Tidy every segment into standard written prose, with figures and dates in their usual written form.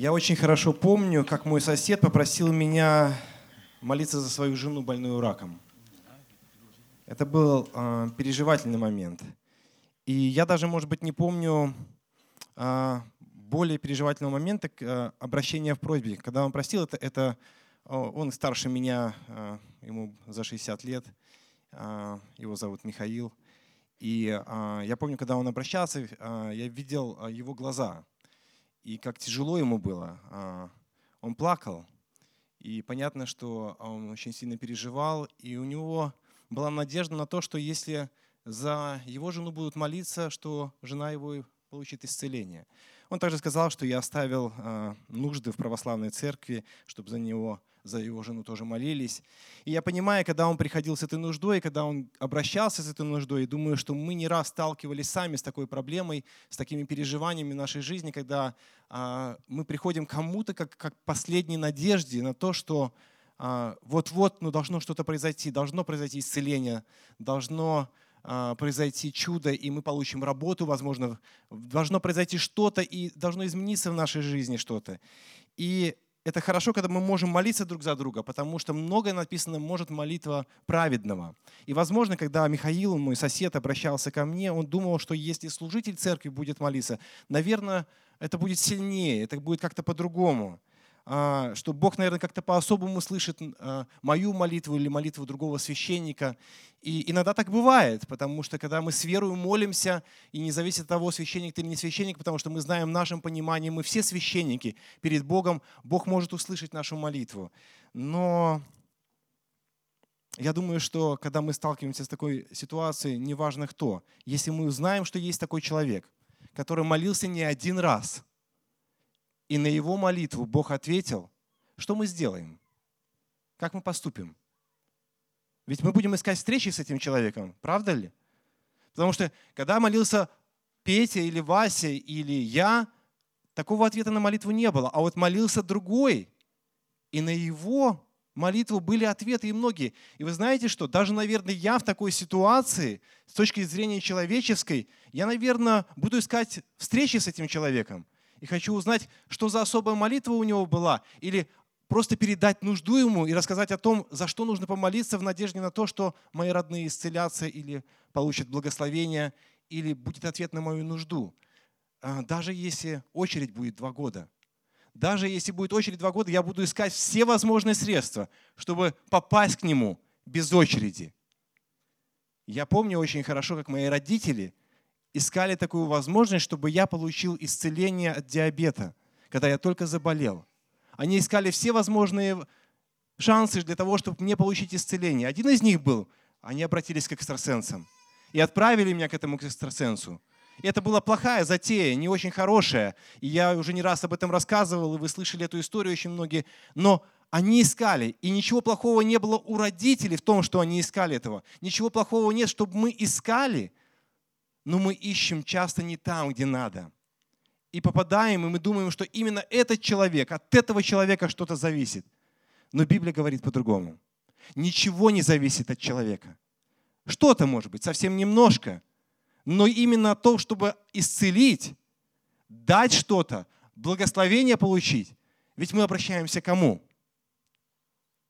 Я очень хорошо помню, как мой сосед попросил меня молиться за свою жену, больную раком. Это был переживательный момент. И я даже, может быть, не помню более переживательного момента обращения в просьбе. Когда он просил, он старше меня, ему за 60 лет, его зовут Михаил. И я помню, когда он обращался, я видел его глаза, и как тяжело ему было. Он плакал, и понятно, что он очень сильно переживал, и у него была надежда на то, что если за его жену будут молиться, что жена его получит исцеление. Он также сказал, что я оставил нужды в православной церкви, чтобы за его жену тоже молились. И я понимаю, когда он приходил с этой нуждой, когда он обращался с этой нуждой, думаю, что мы не раз сталкивались сами с такой проблемой, с такими переживаниями в нашей жизни, когда мы приходим к кому-то как к последней надежде на то, что вот-вот должно что-то произойти, должно произойти исцеление, должно произойти чудо, и мы получим работу, возможно, должно произойти что-то, и должно измениться в нашей жизни что-то. И это хорошо, когда мы можем молиться друг за друга, потому что многое написано может молитва праведного. И, возможно, когда Михаил, мой сосед, обращался ко мне, он думал, что если служитель церкви будет молиться, наверное, это будет сильнее, это будет как-то по-другому. Что Бог, наверное, как-то по-особому слышит мою молитву или молитву другого священника. И иногда так бывает, потому что когда мы с верой молимся, и не зависит от того, священник ты или не священник, потому что мы знаем в нашем понимании, мы все священники перед Богом, Бог может услышать нашу молитву. Но я думаю, что когда мы сталкиваемся с такой ситуацией, неважно кто, если мы узнаем, что есть такой человек, который молился не один раз, и на его молитву Бог ответил, что мы сделаем, как мы поступим. Ведь мы будем искать встречи с этим человеком, правда ли? Потому что когда молился Петя или Вася или я, такого ответа на молитву не было. А вот молился другой, и на его молитву были ответы и многие. И вы знаете что, даже, наверное, я в такой ситуации, с точки зрения человеческой, я, наверное, буду искать встречи с этим человеком. И хочу узнать, что за особая молитва у него была, или просто передать нужду ему и рассказать о том, за что нужно помолиться в надежде на то, что мои родные исцелятся или получат благословение, или будет ответ на мою нужду. Даже если очередь будет 2 года. Даже если будет очередь 2 года, я буду искать все возможные средства, чтобы попасть к нему без очереди. Я помню очень хорошо, как мои родители искали такую возможность, чтобы я получил исцеление от диабета, когда я только заболел. Они искали все возможные шансы для того, чтобы мне получить исцеление. Один из них был, они обратились к экстрасенсам и отправили меня к этому экстрасенсу. И это была плохая затея, не очень хорошая. И я уже не раз об этом рассказывал, и вы слышали эту историю очень многие. Но они искали, и ничего плохого не было у родителей в том, что они искали этого. Ничего плохого нет, чтобы мы искали. Но мы ищем часто не там, где надо. И попадаем, и мы думаем, что именно этот человек, от этого человека что-то зависит. Но Библия говорит по-другому. Ничего не зависит от человека. Что-то, может быть, совсем немножко. Но именно то, чтобы исцелить, дать что-то, благословение получить. Ведь мы обращаемся к кому?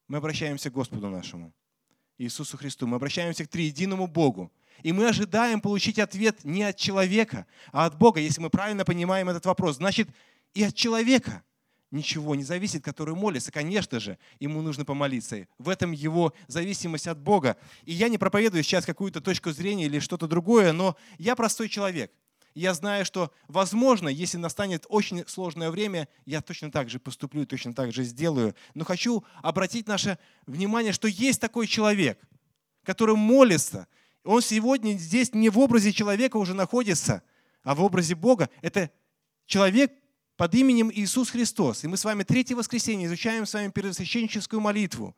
Мы обращаемся к Господу нашему, Иисусу Христу. Мы обращаемся к триединому Богу. И мы ожидаем получить ответ не от человека, а от Бога, если мы правильно понимаем этот вопрос. Значит, и от человека ничего не зависит, который молится. Конечно же, ему нужно помолиться. В этом его зависимость от Бога. И я не проповедую сейчас какую-то точку зрения или что-то другое, но я простой человек. Я знаю, что, возможно, если настанет очень сложное время, я точно так же поступлю, точно так же сделаю. Но хочу обратить наше внимание, что есть такой человек, который молится. Он сегодня здесь не в образе человека уже находится, а в образе Бога. Это человек под именем Иисус Христос. И мы с вами 3-е воскресенье изучаем с вами первосвященническую молитву.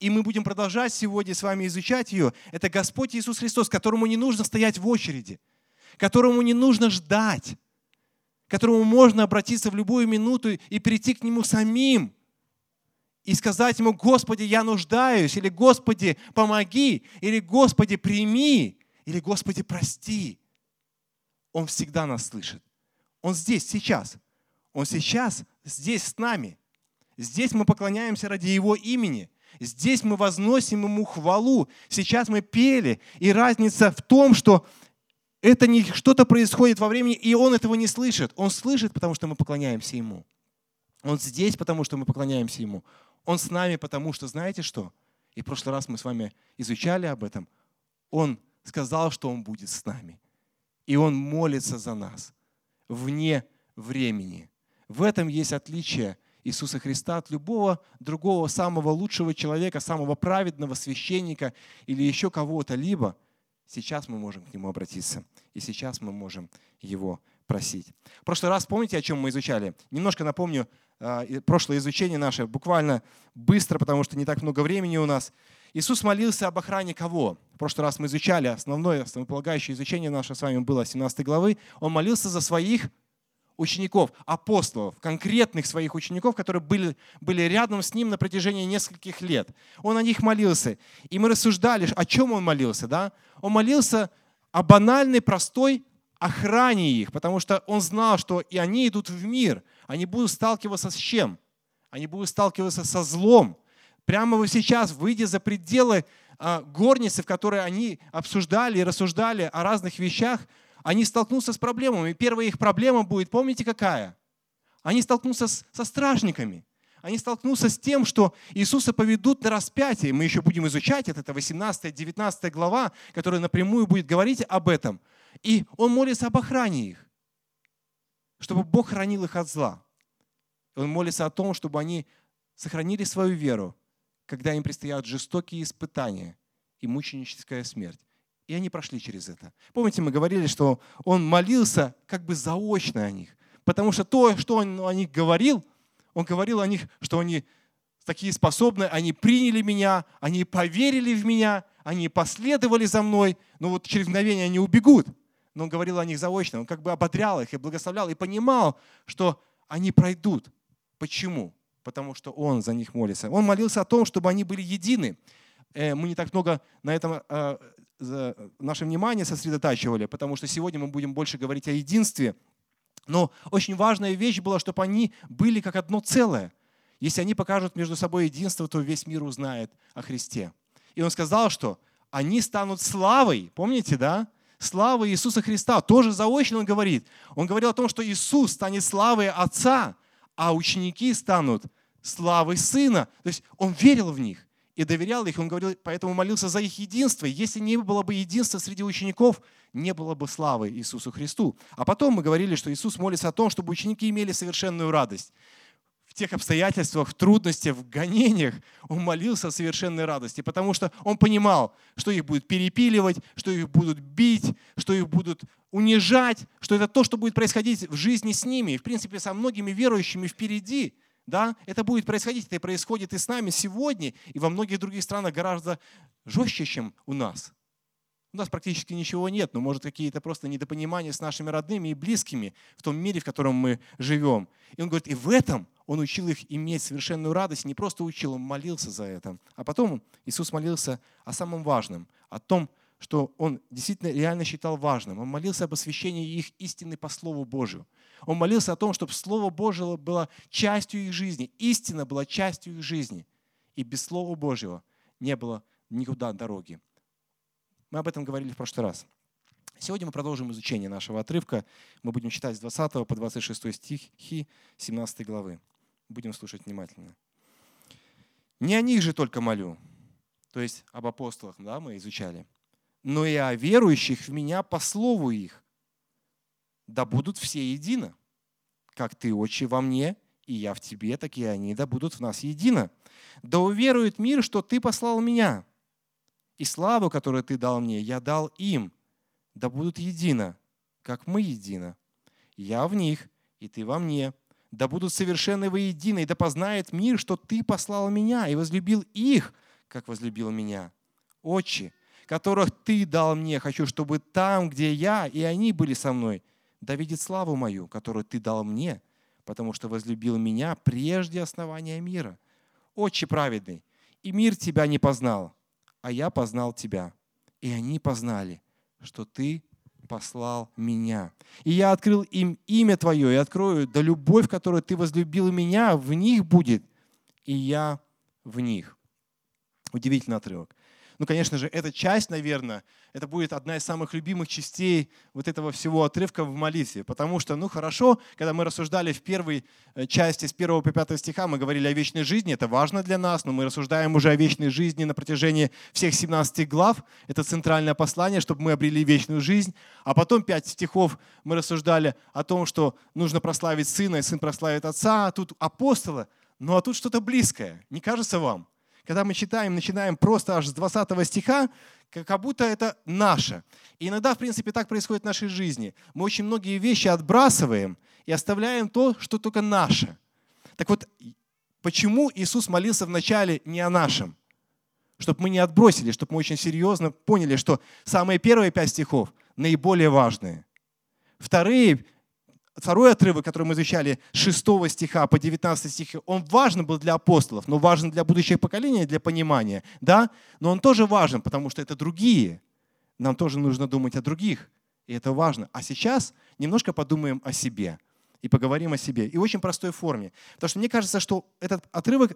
И мы будем продолжать сегодня с вами изучать ее. Это Господь Иисус Христос, которому не нужно стоять в очереди, которому не нужно ждать, которому можно обратиться в любую минуту и прийти к Нему самим. И сказать Ему: «Господи, я нуждаюсь», или «Господи, помоги», или «Господи, прими», или «Господи, прости». Он всегда нас слышит. Он здесь, сейчас. Он сейчас здесь с нами. Здесь мы поклоняемся ради Его имени. Здесь мы возносим Ему хвалу. Сейчас мы пели. И разница в том, что это не что-то происходит во времени, и Он этого не слышит. Он слышит, потому что мы поклоняемся Ему. Он здесь, потому что мы поклоняемся Ему. Он с нами, потому что, знаете что? И в прошлый раз мы с вами изучали об этом. Он сказал, что Он будет с нами. И Он молится за нас вне времени. В этом есть отличие Иисуса Христа от любого другого самого лучшего человека, самого праведного священника или еще кого-то либо. Сейчас мы можем к Нему обратиться. И сейчас мы можем Его просить. В прошлый раз помните, о чем мы изучали? Немножко напомню прошлое изучение наше, буквально быстро, потому что не так много времени у нас. Иисус молился об охране кого? В прошлый раз мы изучали, основное, основополагающее изучение наше с вами было 17 главы. Он молился за своих учеников, апостолов, конкретных своих учеников, которые были рядом с ним на протяжении нескольких лет. Он о них молился. И мы рассуждали, о чем он молился, да? Он молился о банальной, простой охране их, потому что он знал, что и они идут в мир. Они будут сталкиваться с чем? Они будут сталкиваться со злом. Прямо сейчас, выйдя за пределы горницы, в которой они обсуждали и рассуждали о разных вещах, они столкнутся с проблемами. Первая их проблема будет, помните, какая? Они столкнутся со стражниками. Они столкнутся с тем, что Иисуса поведут на распятие. Мы еще будем изучать это 18-19 глава, которая напрямую будет говорить об этом. И он молится об охране их, чтобы Бог хранил их от зла. Он молится о том, чтобы они сохранили свою веру, когда им предстоят жестокие испытания и мученическая смерть. И они прошли через это. Помните, мы говорили, что он молился как бы заочно о них. Потому что то, что он о них говорил, что они такие способные, они приняли меня, они поверили в меня, они последовали за мной, но вот через мгновение они убегут. Но он говорил о них заочно, он как бы ободрял их и благословлял, и понимал, что они пройдут. Почему? Потому что он за них молится. Он молился о том, чтобы они были едины. Мы не так много на этом наше внимание сосредотачивали, потому что сегодня мы будем больше говорить о единстве. Но очень важная вещь была, чтобы они были как одно целое. Если они покажут между собой единство, то весь мир узнает о Христе. И он сказал, что они станут славой, помните, да? Славой Иисуса Христа. Тоже заочно он говорит. Он говорил о том, что Иисус станет славой Отца, а ученики станут славой Сына. То есть он верил в них. И доверял их, он говорил, поэтому молился за их единство. Если не было бы единства среди учеников, не было бы славы Иисусу Христу. А потом мы говорили, что Иисус молится о том, чтобы ученики имели совершенную радость. В тех обстоятельствах, в трудностях, в гонениях он молился о совершенной радости, потому что он понимал, что их будут перепиливать, что их будут бить, что их будут унижать, что это то, что будет происходить в жизни с ними. И, в принципе, со многими верующими впереди. Да, это будет происходить, это и происходит и с нами сегодня, и во многих других странах гораздо жестче, чем у нас. У нас практически ничего нет, но, может, какие-то просто недопонимания с нашими родными и близкими в том мире, в котором мы живем. И он говорит, и в этом он учил их иметь совершенную радость, не просто учил, он молился за это. А потом Иисус молился о самом важном, о том, что он действительно реально считал важным. Он молился об освящении их истины по Слову Божию. Он молился о том, чтобы Слово Божие было частью их жизни, истина была частью их жизни. И без Слова Божьего не было никуда дороги. Мы об этом говорили в прошлый раз. Сегодня мы продолжим изучение нашего отрывка. Мы будем читать с 20 по 26 стихи 17 главы. Будем слушать внимательно. «Не о них же только молю», то есть об апостолах, да, мы изучали, но и о верующих в меня по слову их. Да будут все едино, как ты, Отче, во мне, и я в тебе, так и они да будут в нас едино. Да уверует мир, что ты послал меня, и славу, которую ты дал мне, я дал им. Да будут едино, как мы едино. Я в них, и ты во мне. Да будут совершенны воедино, и да познает мир, что ты послал меня, и возлюбил их, как возлюбил меня. Отче, которых ты дал мне, хочу, чтобы там, где я, и они были со мной, да видит славу мою, которую ты дал мне, потому что возлюбил меня прежде основания мира. Отче праведный, и мир тебя не познал, а я познал тебя. И они познали, что ты послал меня. И я открыл им имя Твое, и открою, да любовь, которую Ты возлюбил меня, в них будет, и я в них». Удивительный отрывок. Ну, конечно же, эта часть, наверное, это будет одна из самых любимых частей вот этого всего отрывка в молитве. Потому что, ну хорошо, когда мы рассуждали в первой части с 1 по 5 стиха, мы говорили о вечной жизни, это важно для нас, но мы рассуждаем уже о вечной жизни на протяжении всех 17 глав. Это центральное послание, чтобы мы обрели вечную жизнь. А потом 5 стихов мы рассуждали о том, что нужно прославить Сына, и Сын прославит Отца, а тут апостола, ну а тут что-то близкое, не кажется вам? Когда мы читаем, начинаем просто аж с 20 стиха, как будто это наше. И иногда, в принципе, так происходит в нашей жизни. Мы очень многие вещи отбрасываем и оставляем то, что только наше. Так вот, почему Иисус молился вначале не о нашем? Чтобы мы не отбросили, чтобы мы очень серьезно поняли, что самые первые 5 стихов наиболее важные. Второй отрывок, который мы изучали, 6 стиха по 19 стихи, он важен был для апостолов, но важен для будущих поколений, для понимания. Да? Но он тоже важен, потому что это другие. Нам тоже нужно думать о других, и это важно. А сейчас немножко подумаем о себе и поговорим о себе. И в очень простой форме. Потому что мне кажется, что этот отрывок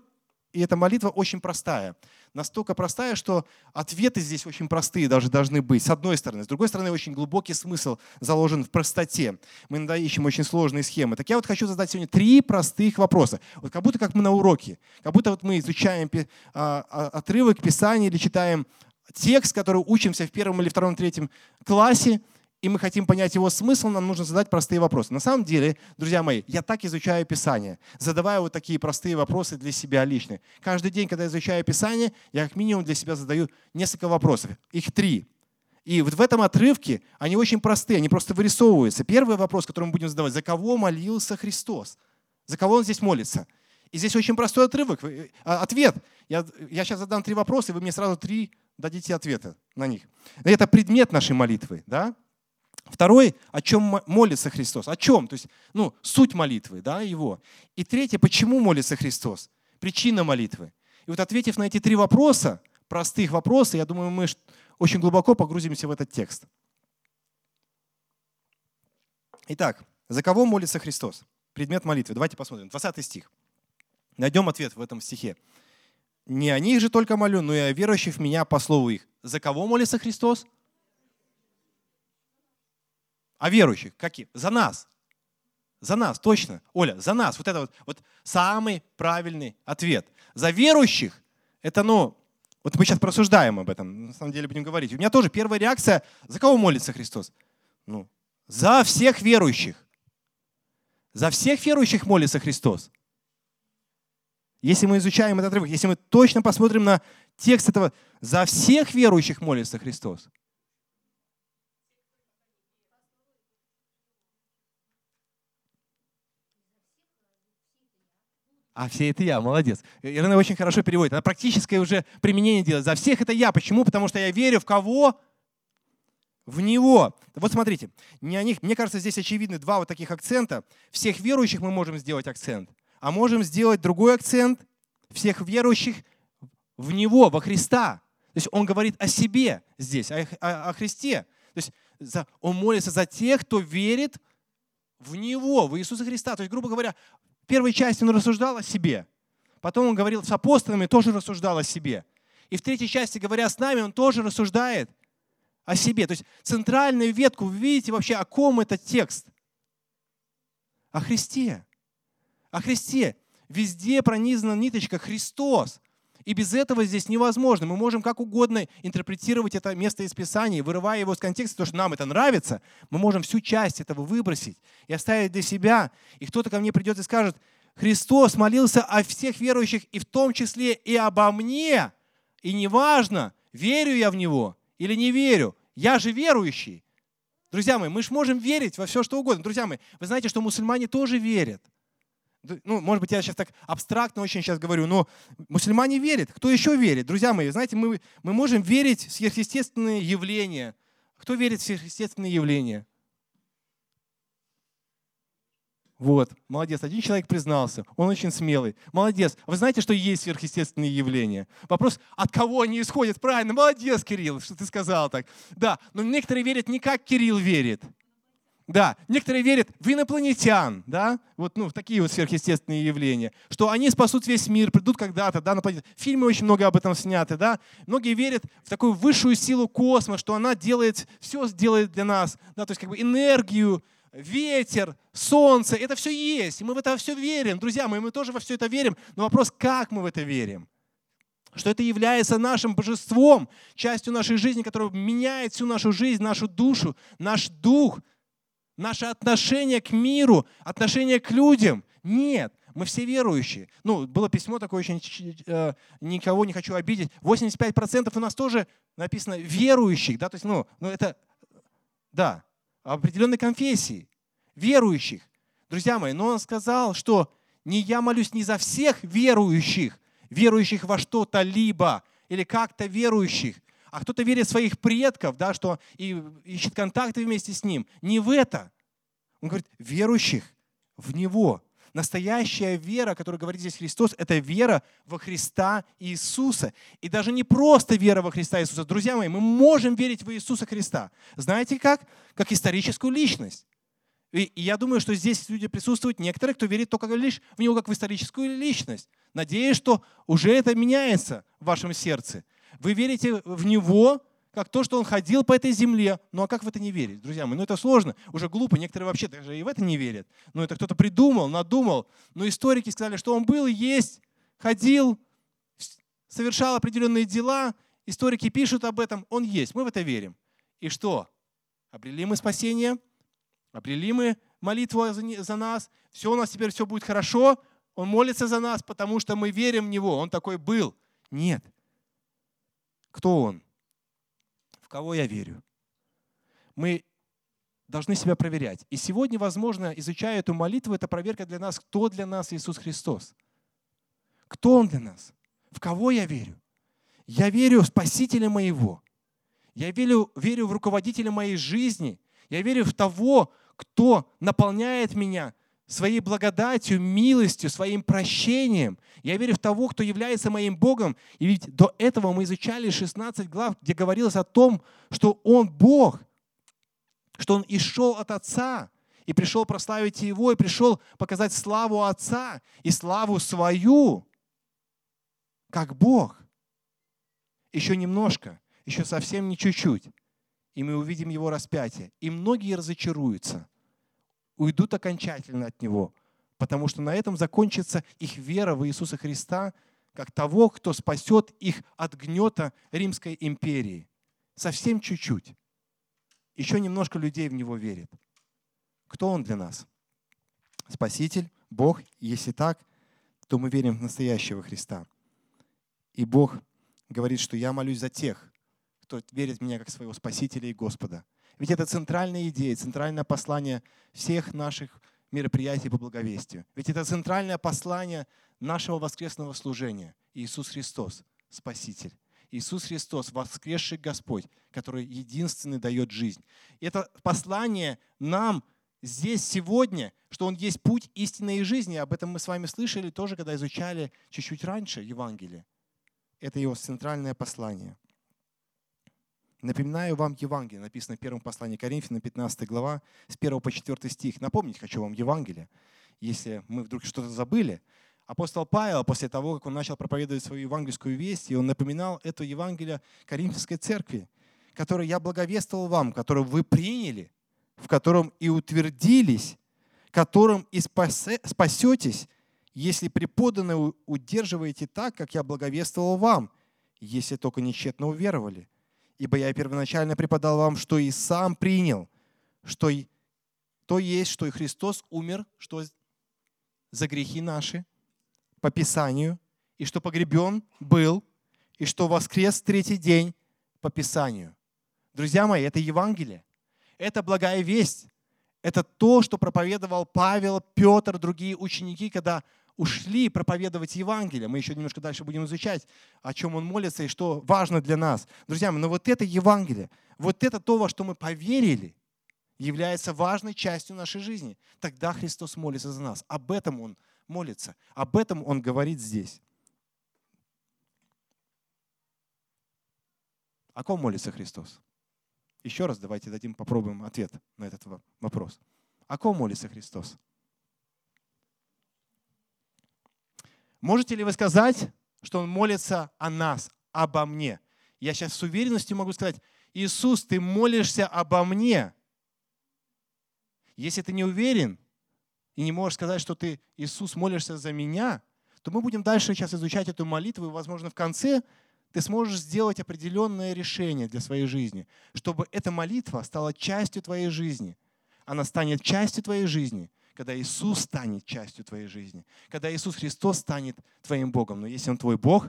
и эта молитва очень простая. Настолько простая, что ответы здесь очень простые даже должны быть, с одной стороны. С другой стороны, очень глубокий смысл заложен в простоте. Мы иногда ищем очень сложные схемы. Так я вот хочу задать сегодня 3 простых вопроса. Вот как будто как мы на уроке. Как будто вот мы изучаем отрывок Писания или читаем текст, который учимся в 1, 2, 3 классе, и мы хотим понять его смысл, нам нужно задать простые вопросы. На самом деле, друзья мои, я так изучаю Писание, задавая вот такие простые вопросы для себя лично. Каждый день, когда я изучаю Писание, я как минимум для себя задаю несколько вопросов. Их 3. И вот в этом отрывке они очень простые, они просто вырисовываются. Первый вопрос, который мы будем задавать, за кого молился Христос? За кого Он здесь молится? И здесь очень простой ответ. Я сейчас задам 3 вопроса, и вы мне сразу 3 дадите ответа на них. Это предмет нашей молитвы, да? Второй, о чем молится Христос. О чем? То есть, ну, суть молитвы, да, его. И третье, почему молится Христос. Причина молитвы. И вот ответив на эти 3 вопроса, простых вопросов, я думаю, мы очень глубоко погрузимся в этот текст. Итак, за кого молится Христос? Предмет молитвы. Давайте посмотрим. 20 стих. Найдем ответ в этом стихе. «Не о них же только молю, но и о верующих в меня по слову их». За кого молится Христос? А верующих? Какие? За нас. За нас, точно. Оля, за нас. Вот это вот самый правильный ответ. За верующих, это вот мы сейчас просуждаем об этом, на самом деле будем говорить. У меня тоже первая реакция, за кого молится Христос? Ну, за всех верующих. За всех верующих молится Христос. Если мы изучаем этот отрывок, если мы точно посмотрим на текст этого, за всех верующих молится Христос. А все это я, молодец. Ирина очень хорошо переводит. Она практическое уже применение делает. За всех это я. Почему? Потому что я верю в кого? В Него. Вот смотрите, не о них. Мне кажется, здесь очевидны 2 вот таких акцента. Всех верующих мы можем сделать акцент, а можем сделать другой акцент всех верующих в Него, во Христа. То есть он говорит о себе здесь, о Христе. То есть он молится за тех, кто верит в Него, в Иисуса Христа. То есть, грубо говоря, в первой части он рассуждал о себе. Потом он говорил с апостолами, тоже рассуждал о себе. И в третьей части, говоря с нами, он тоже рассуждает о себе. То есть центральную ветку, вы видите вообще, о ком этот текст? О Христе. О Христе. Везде пронизана ниточка Христос. И без этого здесь невозможно. Мы можем как угодно интерпретировать это место из Писания, вырывая его из контекста, потому что нам это нравится. Мы можем всю часть этого выбросить и оставить для себя. И кто-то ко мне придет и скажет, Христос молился о всех верующих, и в том числе и обо мне. И неважно, верю я в Него или не верю. Я же верующий. Друзья мои, мы же можем верить во все, что угодно. Друзья мои, вы знаете, что мусульмане тоже верят. Ну, может быть, я сейчас так абстрактно очень сейчас говорю, но мусульмане верят. Кто еще верит? Друзья мои, знаете, мы можем верить в сверхъестественные явления. Кто верит в сверхъестественные явления? Вот, молодец, один человек признался, он очень смелый. Молодец, вы знаете, что есть сверхъестественные явления? Вопрос, от кого они исходят? Правильно, молодец, Кирилл, что ты сказал так. Да, но некоторые верят не как Кирилл верит. Да, некоторые верят в инопланетян, да, вот ну, такие вот сверхъестественные явления, что они спасут весь мир, придут когда-то, да, на планету. Фильмы очень много об этом сняты, да. Многие верят в такую высшую силу космоса, что она делает, все сделает для нас, да, то есть как бы энергию, ветер, солнце, это все есть, и мы в это все верим, друзья мои, мы тоже во все это верим, но вопрос, как мы в это верим? Что это является нашим божеством, частью нашей жизни, которая меняет всю нашу жизнь, нашу душу, наш дух, наше отношение к миру, отношение к людям. Нет, мы все верующие. Ну, было письмо такое, очень никого не хочу обидеть. 85% у нас тоже написано верующих. Да? То есть, ну это да, определенной конфессии. Верующих. Друзья мои, но он сказал, что не я молюсь не за всех верующих, верующих во что-то либо или как-то верующих, а кто-то верит в своих предков, да, что и ищет контакты вместе с ним. Не в это. Он говорит, верующих в Него. Настоящая вера, о которой говорит здесь Христос, это вера во Христа Иисуса. И даже не просто вера во Христа Иисуса. Друзья мои, мы можем верить в Иисуса Христа. Знаете как? Как историческую личность. И я думаю, что здесь люди присутствуют, некоторые, кто верит только лишь в Него, как в историческую личность. Надеюсь, что уже это меняется в вашем сердце. Вы верите в Него, как то, что Он ходил по этой земле. Ну а как в это не верить, друзья мои? Ну это сложно, уже глупо. Некоторые вообще даже и в это не верят. Ну это кто-то придумал, надумал. Но историки сказали, что Он был, есть, ходил, совершал определенные дела. Историки пишут об этом. Он есть, мы в это верим. И что? Обрели мы спасение, обрели мы молитву за нас. Все у нас теперь все будет хорошо. Он молится за нас, потому что мы верим в Него. Он такой был. Нет. Кто Он? В кого я верю? Мы должны себя проверять. И сегодня, возможно, изучая эту молитву, это проверка для нас, кто для нас Иисус Христос. Кто Он для нас? В кого я верю? Я верю в Спасителя моего. Я верю в руководителя моей жизни. Я верю в того, кто наполняет меня своей благодатью, милостью, своим прощением. Я верю в того, кто является моим Богом. И ведь до этого мы изучали 16 глав, где говорилось о том, что Он Бог, что Он исшел от Отца, и пришел прославить Его, и пришел показать славу Отца и славу свою, как Бог. Еще немножко, еще совсем не чуть-чуть, и мы увидим Его распятие. И многие разочаруются. Уйдут окончательно от Него, потому что на этом закончится их вера в Иисуса Христа, как того, кто спасет их от гнета Римской империи. Совсем чуть-чуть. Еще немножко людей в Него верит. Кто Он для нас? Спаситель, Бог. Если так, то мы верим в настоящего Христа. И Бог говорит, что я молюсь за тех, кто верит в Меня как своего Спасителя и Господа. Ведь это центральная идея, центральное послание всех наших мероприятий по благовестию. Ведь это центральное послание нашего воскресного служения. Иисус Христос, Спаситель. Иисус Христос, воскресший Господь, который единственный дает жизнь. Это послание нам здесь сегодня, что Он есть путь истины и жизни. Об этом мы с вами слышали тоже, когда изучали чуть-чуть раньше Евангелие. Это Его центральное послание. Напоминаю вам Евангелие, написано в первом послании Коринфянам, 15 глава, с 1 по 4 стих. Напомнить хочу вам Евангелие, если мы вдруг что-то забыли. Апостол Павел, после того, как он начал проповедовать свою евангельскую весть, и он напоминал это Евангелие Коринфянской церкви, которое я благовествовал вам, которое вы приняли, в котором и утвердились, которым и спасетесь, если преподанное удерживаете так, как я благовествовал вам, если только нечетно уверовали. Ибо я первоначально преподал вам, что и сам принял, что и то есть, что и Христос умер, что за грехи наши, по Писанию, и что погребен был, и что воскрес в третий день по Писанию. Друзья мои, это Евангелие, это благая весть, это то, что проповедовал Павел, Петр, другие ученики, когда ушли проповедовать Евангелие. Мы еще немножко дальше будем изучать, о чем он молится и что важно для нас. Друзья мои, но вот это Евангелие, вот это то, во что мы поверили, является важной частью нашей жизни. Тогда Христос молится за нас. Об этом Он молится. Об этом Он говорит здесь. О ком молится Христос? Еще раз давайте дадим, попробуем ответ на этот вопрос. О ком молится Христос? Можете ли вы сказать, что Он молится о нас, обо мне? Я сейчас с уверенностью могу сказать: Иисус, Ты молишься обо мне. Если ты не уверен и не можешь сказать, что ты, Иисус, молишься за меня, то мы будем дальше сейчас изучать эту молитву, и, возможно, в конце ты сможешь сделать определенное решение для своей жизни, чтобы эта молитва стала частью твоей жизни. Она станет частью твоей жизни, когда Иисус станет частью твоей жизни, когда Иисус Христос станет твоим Богом. Но если Он твой Бог,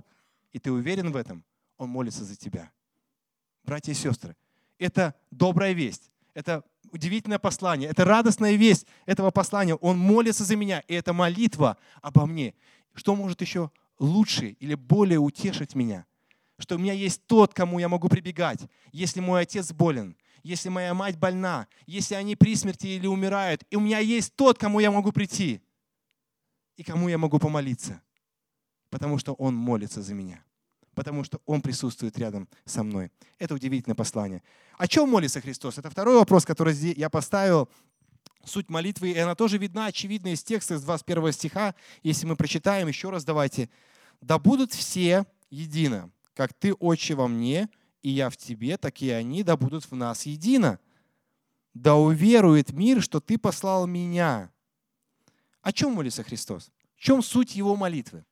и ты уверен в этом, Он молится за тебя. Братья и сестры, это добрая весть, это удивительное послание, это радостная весть этого послания. Он молится за меня, и это молитва обо мне. Что может еще лучше или более утешить меня? Что у меня есть тот, к кому я могу прибегать, если мой отец болен, если моя мать больна, если они при смерти или умирают, и у меня есть тот, к кому я могу прийти и кому я могу помолиться, потому что Он молится за меня, потому что Он присутствует рядом со мной. Это удивительное послание. О чем молится Христос? Это второй вопрос, который здесь я поставил. Суть молитвы, и она тоже видна, очевидно, из текста, с 21 стиха. Если мы прочитаем, еще раз давайте. «Да будут все едино, как Ты, Отче, во мне, и я в Тебе, так и они да будут в нас едино. Да уверует мир, что Ты послал меня». О чем молится Христос? В чем суть Его молитвы?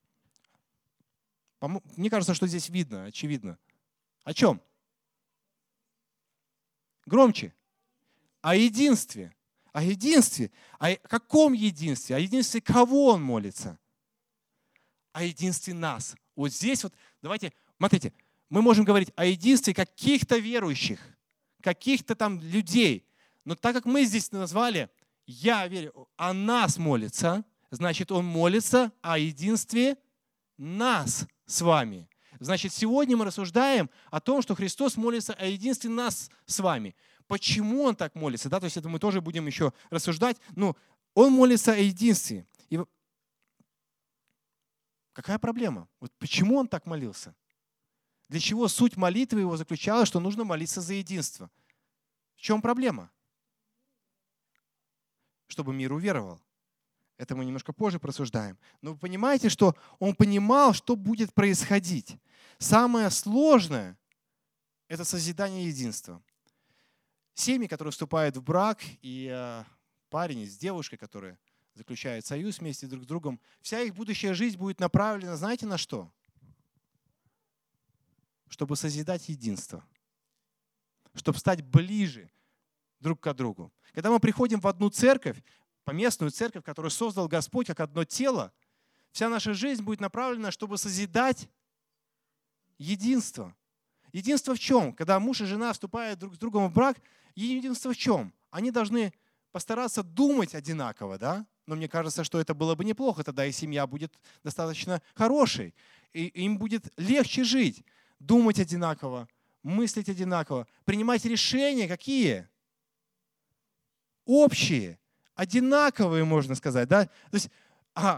Мне кажется, что здесь видно, очевидно. О чем? Громче. О единстве. О единстве. О каком единстве? О единстве кого Он молится? О единстве нас. Вот здесь вот, давайте, смотрите, мы можем говорить о единстве каких-то верующих, каких-то там людей. Но так как мы здесь назвали «я верю», о нас молится, значит, Он молится о единстве нас с вами. Значит, сегодня мы рассуждаем о том, что Христос молится о единстве нас с вами. Почему Он так молится? Да, то есть это мы тоже будем еще рассуждать. Но Он молится о единстве. И какая проблема? Вот почему Он так молился? Для чего суть молитвы Его заключалась, что нужно молиться за единство? В чем проблема? Чтобы мир уверовал. Это мы немножко позже просуждаем. Но вы понимаете, что Он понимал, что будет происходить. Самое сложное — это созидание единства. Семьи, которые вступают в брак, и парень с девушкой, которые заключают союз вместе друг с другом, вся их будущая жизнь будет направлена, знаете, на что? Чтобы созидать единство. Чтобы стать ближе друг к другу. Когда мы приходим в одну церковь, поместную церковь, которую создал Господь как одно тело, вся наша жизнь будет направлена, чтобы созидать единство. Единство в чем? Когда муж и жена вступают друг с другом в брак, единство в чем? Они должны постараться думать одинаково, да? Но мне кажется, что это было бы неплохо, тогда и семья будет достаточно хорошей, и им будет легче жить, думать одинаково, мыслить одинаково, принимать решения какие? Общие. Одинаковые, можно сказать, да? То есть,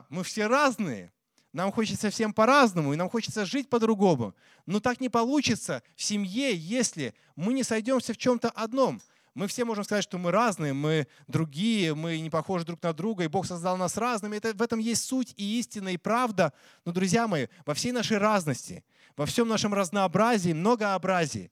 мы все разные, нам хочется всем по-разному, и нам хочется жить по-другому. Но так не получится в семье, если мы не сойдемся в чем-то одном. Мы все можем сказать, что мы разные, мы другие, мы не похожи друг на друга, и Бог создал нас разными. В этом есть суть и истина, и правда. Но, друзья мои, во всей нашей разности, во всем нашем разнообразии, многообразии,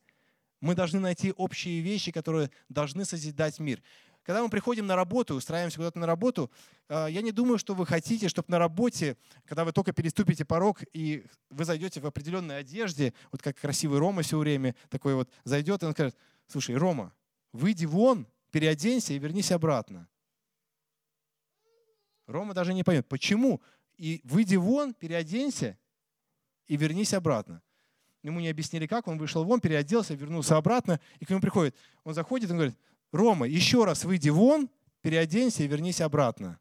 мы должны найти общие вещи, которые должны созидать мир. Когда мы приходим на работу, устраиваемся куда-то на работу, я не думаю, что вы хотите, чтобы на работе, когда вы только переступите порог и вы зайдете в определенной одежде, вот как красивый Рома все время такой вот зайдет, и он скажет: слушай, Рома, выйди вон, переоденься и вернись обратно. Рома даже не поймет, почему. И выйди вон, переоденься и вернись обратно. Ему не объяснили, как. Он вышел вон, переоделся, вернулся обратно, и к нему приходит. Он заходит, он говорит: Рома, еще раз выйди вон, переоденься и вернись обратно.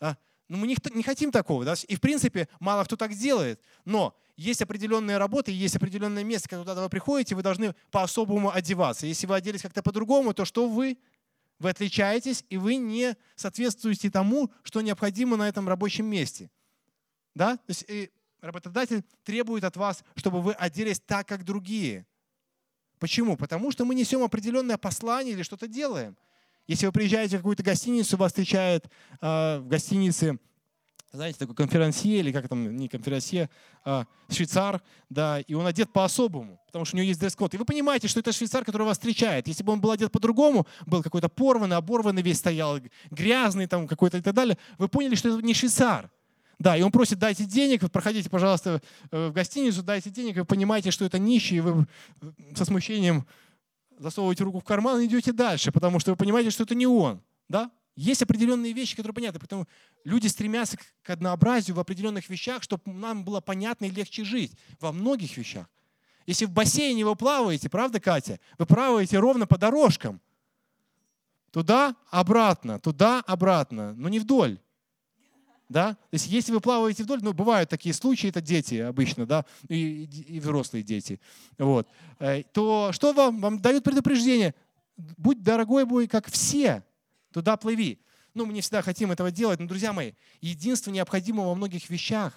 Мы не хотим такого. Да? И в принципе мало кто так делает. Но есть определенные работы, есть определенное место, когда вы приходите, вы должны по-особому одеваться. Если вы оделись как-то по-другому, то что вы? Вы отличаетесь, и вы не соответствуете тому, что необходимо на этом рабочем месте. Да? То есть работодатель требует от вас, чтобы вы оделись так, как другие. Почему? Потому что мы несем определенное послание или что-то делаем. Если вы приезжаете в какую-то гостиницу, вас встречают в гостинице, знаете, такой конферансье, или как там, не конферансье, а швейцар, да, и он одет по-особому, потому что у него есть дресс-код. И вы понимаете, что это швейцар, который вас встречает. Если бы он был одет по-другому, был какой-то порванный, оборванный весь стоял, грязный там какой-то и так далее, вы поняли, что это не швейцар. Да, и он просит, дайте денег, проходите, пожалуйста, в гостиницу, дайте денег, и вы понимаете, что это нищий, и вы со смущением засовываете руку в карман и идете дальше, потому что вы понимаете, что это не он, да? Есть определенные вещи, которые понятны, поэтому люди стремятся к однообразию в определенных вещах, чтобы нам было понятно и легче жить во многих вещах. Если в бассейне вы плаваете, правда, Катя, вы плаваете ровно по дорожкам. Туда, обратно, но не вдоль. Да? То есть если вы плаваете вдоль, ну, бывают такие случаи, это дети обычно, да, и взрослые дети, вот, то что вам дают предупреждение? Будь дорогой, будь как все. Туда плыви. Ну, мы не всегда хотим этого делать, но, друзья мои, единство необходимо во многих вещах,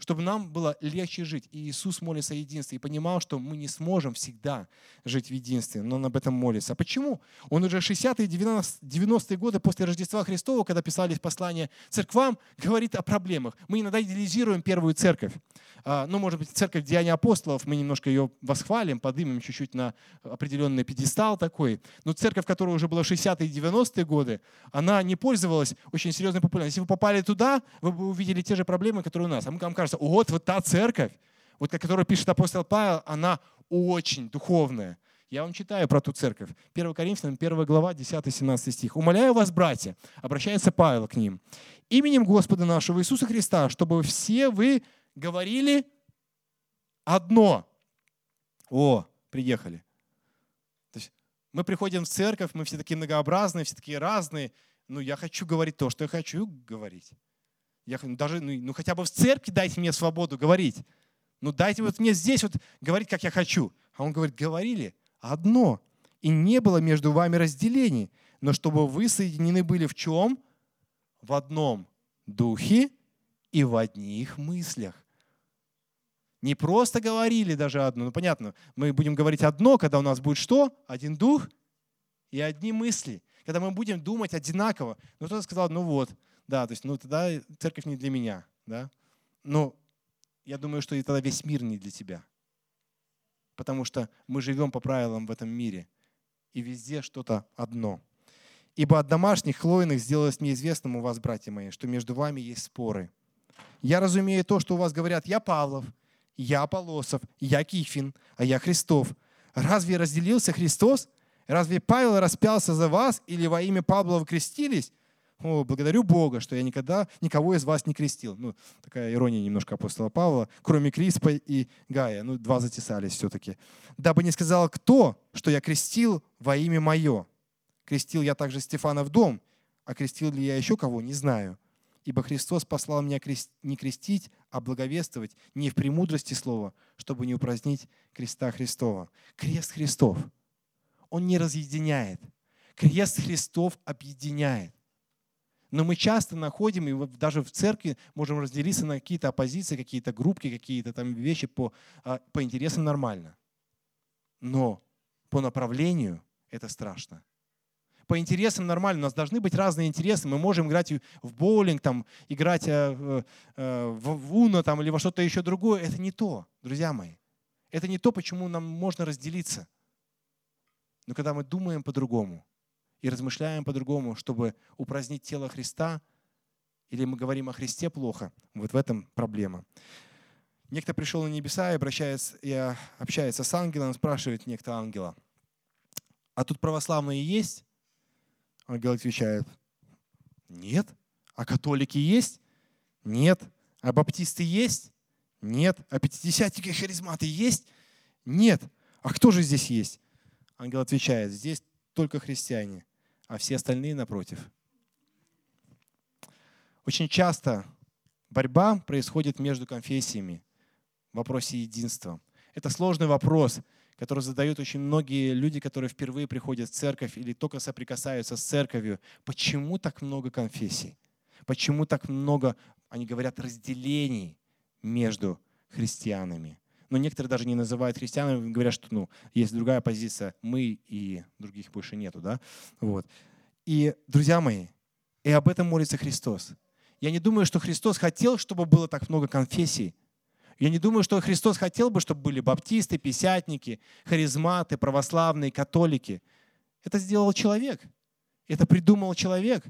чтобы нам было легче жить. И Иисус молится о единстве и понимал, что мы не сможем всегда жить в единстве, но Он об этом молится. А почему? Он уже в 60-е и 90-е годы после Рождества Христова, когда писались послания церквам, говорит о проблемах. Мы иногда идеализируем первую церковь. Ну, может быть, церковь Деяний апостолов, мы немножко ее восхвалим, поднимем чуть-чуть на определенный пьедестал такой. Но церковь, которая уже была в 60-е и 90-е годы, она не пользовалась очень серьезной популярностью. Если вы попали туда, вы бы увидели те же проблемы, которые у нас. А мы вам кажется, вот та церковь, вот, о которой пишет апостол Павел, она очень духовная. Я вам читаю про ту церковь. 1 Коринфянам, 1 глава, 10-17 стих. «Умоляю вас, братья», обращается Павел к ним, «именем Господа нашего Иисуса Христа, чтобы все вы говорили одно». О, приехали. То есть мы приходим в церковь, мы все такие многообразные, все такие разные. Но я хочу говорить то, что я хочу говорить. Я даже, хотя бы в церкви дайте мне свободу говорить. Дайте вот мне здесь вот говорить, как я хочу. А он говорит, говорили одно, и не было между вами разделений, но чтобы вы соединены были в чем? В одном духе и в одних мыслях. Не просто говорили даже одно. Понятно, мы будем говорить одно, когда у нас будет что? Один дух и одни мысли. Когда мы будем думать одинаково. Но кто-то сказал, да, то есть, тогда церковь не для меня, да. Но я думаю, что и тогда весь мир не для тебя. Потому что мы живем по правилам в этом мире. И везде что-то одно. Ибо от домашних хлоиных сделалось мне известным у вас, братья мои, что между вами есть споры. Я разумею то, что у вас говорят, я Павлов, я Аполлосов, я Кифин, а я Христов. Разве разделился Христос? Разве Павел распялся за вас или во имя Павла вы крестились? О, благодарю Бога, что я никогда никого из вас не крестил. Такая ирония немножко апостола Павла, кроме Криспа и Гая. Два затесались все-таки. Дабы не сказал кто, что я крестил во имя мое. Крестил я также Стефанов дом, а крестил ли я еще кого, не знаю. Ибо Христос послал меня не крестить, а благовествовать не в премудрости слова, чтобы не упразднить креста Христова. Крест Христов, он не разъединяет. Крест Христов объединяет. Но мы часто находим, и даже в церкви можем разделиться на какие-то оппозиции, какие-то группки, какие-то там вещи по интересам нормально. Но по направлению это страшно. По интересам нормально. У нас должны быть разные интересы. Мы можем играть в боулинг, там, играть в уно там, или во что-то еще другое. Это не то, друзья мои. Это не то, почему нам можно разделиться. Но когда мы думаем по-другому, и размышляем по-другому, чтобы упразднить тело Христа, или мы говорим о Христе плохо, вот в этом проблема. Некто пришел на небеса и общается с ангелом, спрашивает некто ангела, а тут православные есть? Ангел отвечает, нет. А католики есть? Нет. А баптисты есть? Нет. А пятидесятники и харизматы есть? Нет. А кто же здесь есть? Ангел отвечает, здесь только христиане, а все остальные напротив. Очень часто борьба происходит между конфессиями в вопросе единства. Это сложный вопрос, который задают очень многие люди, которые впервые приходят в церковь или только соприкасаются с церковью. Почему так много конфессий? Почему так много, они говорят, разделений между христианами? Но некоторые даже не называют христианами, говорят, что есть другая позиция, мы и других больше нету. Да? Вот. И, друзья мои, и об этом молится Христос. Я не думаю, что Христос хотел, чтобы было так много конфессий. Я не думаю, что Христос хотел бы, чтобы были баптисты, пятидесятники, харизматы, православные, католики. Это сделал человек. Это придумал человек.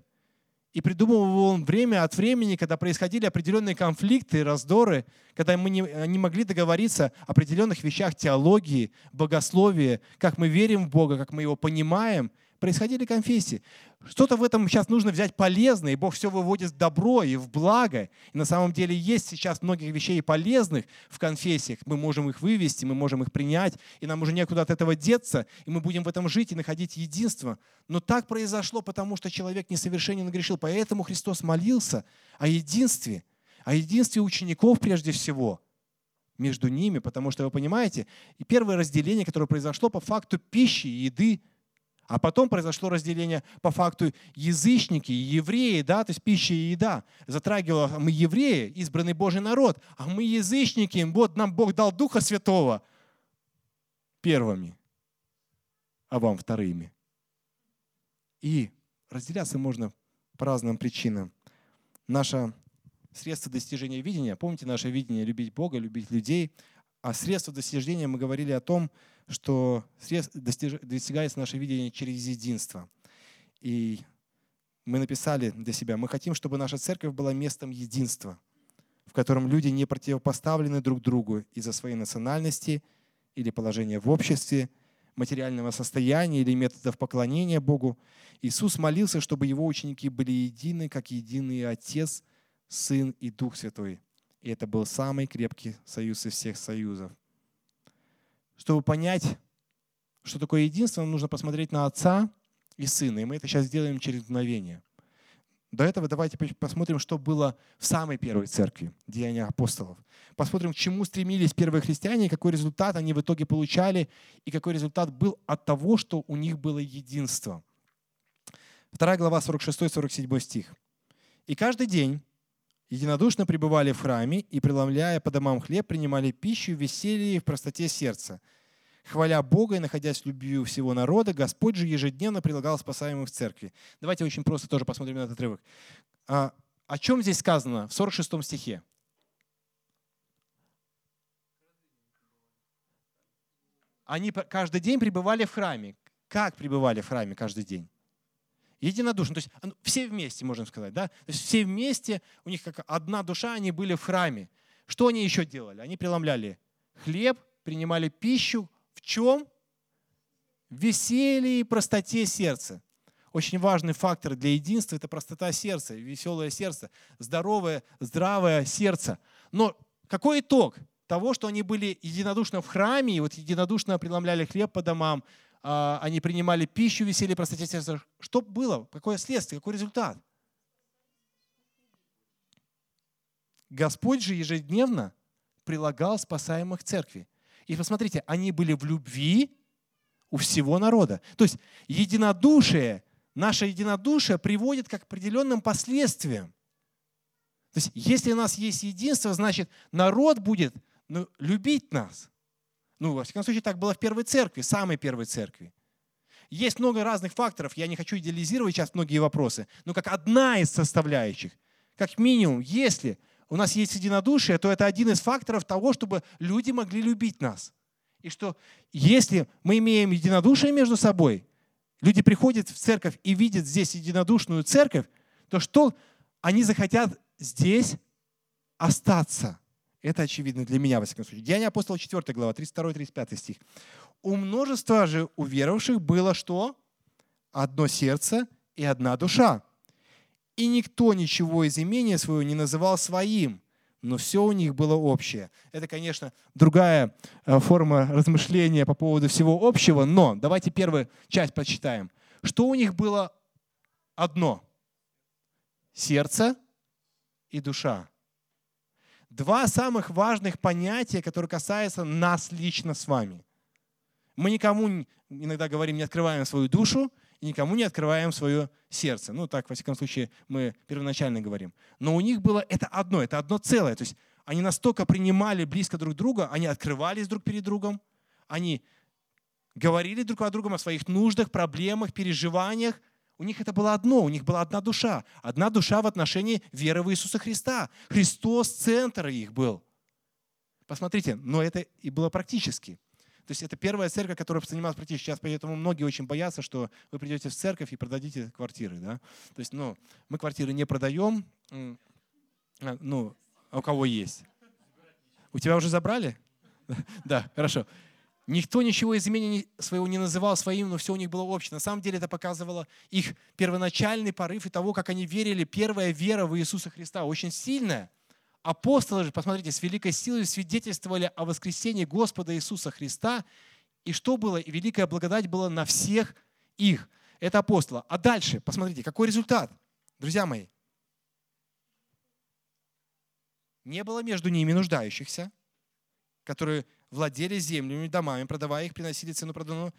И придумывал он время от времени, когда происходили определенные конфликты, раздоры, когда мы не могли договориться о определенных вещах теологии, богословия, как мы верим в Бога, как мы Его понимаем. Происходили конфессии. Что-то в этом сейчас нужно взять полезное, и Бог все выводит в добро и в благо. И на самом деле есть сейчас многих вещей полезных в конфессиях. Мы можем их вывести, мы можем их принять, и нам уже некуда от этого деться, и мы будем в этом жить и находить единство. Но так произошло, потому что человек несовершенен и грешил. Поэтому Христос молился о единстве учеников прежде всего между ними, потому что, вы понимаете, и первое разделение, которое произошло по факту пищи и еды, а потом произошло разделение по факту язычники и евреи, да, то есть пища и еда. Затрагивало, мы евреи, избранный Божий народ, а мы язычники, вот нам Бог дал Духа Святого первыми, а вам вторыми. И разделяться можно по разным причинам. Наше средство достижения видения, помните наше видение любить Бога, любить людей, а средство достижения мы говорили о том, что достигается наше видение через единство. И мы написали для себя, мы хотим, чтобы наша церковь была местом единства, в котором люди не противопоставлены друг другу из-за своей национальности или положения в обществе, материального состояния или методов поклонения Богу. Иисус молился, чтобы Его ученики были едины, как единый Отец, Сын и Дух Святой. И это был самый крепкий союз из всех союзов. Чтобы понять, что такое единство, нам нужно посмотреть на Отца и Сына. И мы это сейчас сделаем через мгновение. До этого давайте посмотрим, что было в самой первой церкви, Деяния апостолов. Посмотрим, к чему стремились первые христиане, какой результат они в итоге получали, и какой результат был от того, что у них было единство. 2 глава, 46-47 стих. «И каждый день единодушно пребывали в храме и, преломляя по домам хлеб, принимали пищу в веселье и в простоте сердца. Хваля Бога и находясь в любви всего народа, Господь же ежедневно прилагал спасаемых в церкви». Давайте очень просто тоже посмотрим на этот отрывок. О чем здесь сказано в 46 стихе? Они каждый день пребывали в храме. Как пребывали в храме каждый день? Единодушно, то есть все вместе, можем сказать, да? То есть все вместе, у них как одна душа, они были в храме. Что они еще делали? Они преломляли хлеб, принимали пищу. В чем? В веселье и простоте сердца. Очень важный фактор для единства — это простота сердца, веселое сердце, здоровое, здравое сердце. Но какой итог того, что они были единодушно в храме и вот единодушно преломляли хлеб по домам, они принимали пищу, веселье, простоте сердца. Что было? Какое следствие? Какой результат? Господь же ежедневно прилагал спасаемых к церкви. И посмотрите, они были в любви у всего народа. То есть единодушие, наше единодушие приводит к определенным последствиям. То есть если у нас есть единство, значит народ будет любить нас. Во всяком случае, так было в первой церкви, самой первой церкви. Есть много разных факторов, я не хочу идеализировать сейчас многие вопросы, но как одна из составляющих, как минимум, если у нас есть единодушие, то это один из факторов того, чтобы люди могли любить нас. И что если мы имеем единодушие между собой, люди приходят в церковь и видят здесь единодушную церковь, то что они захотят здесь остаться? Это очевидно для меня, во всяком случае. Деяния апостолов 4 глава, 32-35 стих. «У множества же уверовавших было что? Одно сердце и одна душа. И никто ничего из имения своего не называл своим, но все у них было общее». Это, конечно, другая форма размышления по поводу всего общего, но давайте первую часть прочитаем. Что у них было одно? Сердце и душа. Два самых важных понятия, которые касаются нас лично с вами. Мы никому, иногда говорим, не открываем свою душу и никому не открываем свое сердце. Ну, так, во всяком случае, мы первоначально говорим. Но у них было это одно целое. То есть они настолько принимали близко друг друга, они открывались друг перед другом, они говорили друг о другом о своих нуждах, проблемах, переживаниях. У них это было одно, у них была одна душа. Одна душа в отношении веры в Иисуса Христа. Христос центр их был. Посмотрите, но это и было практически. То есть это первая церковь, которая занималась практически. Сейчас поэтому многие очень боятся, что вы придете в церковь и продадите квартиры. Да? То есть мы квартиры не продаем. Ну, у кого есть. У тебя уже забрали? Да, хорошо. Никто ничего из имени своего не называл своим, но все у них было общее. На самом деле это показывало их первоначальный порыв и того, как они верили. Первая вера в Иисуса Христа очень сильная. Апостолы же, посмотрите, с великой силой свидетельствовали о воскресении Господа Иисуса Христа. И что было? И великая благодать была на всех их. Это апостолы. А дальше, посмотрите, какой результат, друзья мои. Не было между ними нуждающихся, которые владели землями, домами, продавая их, приносили цену проданную,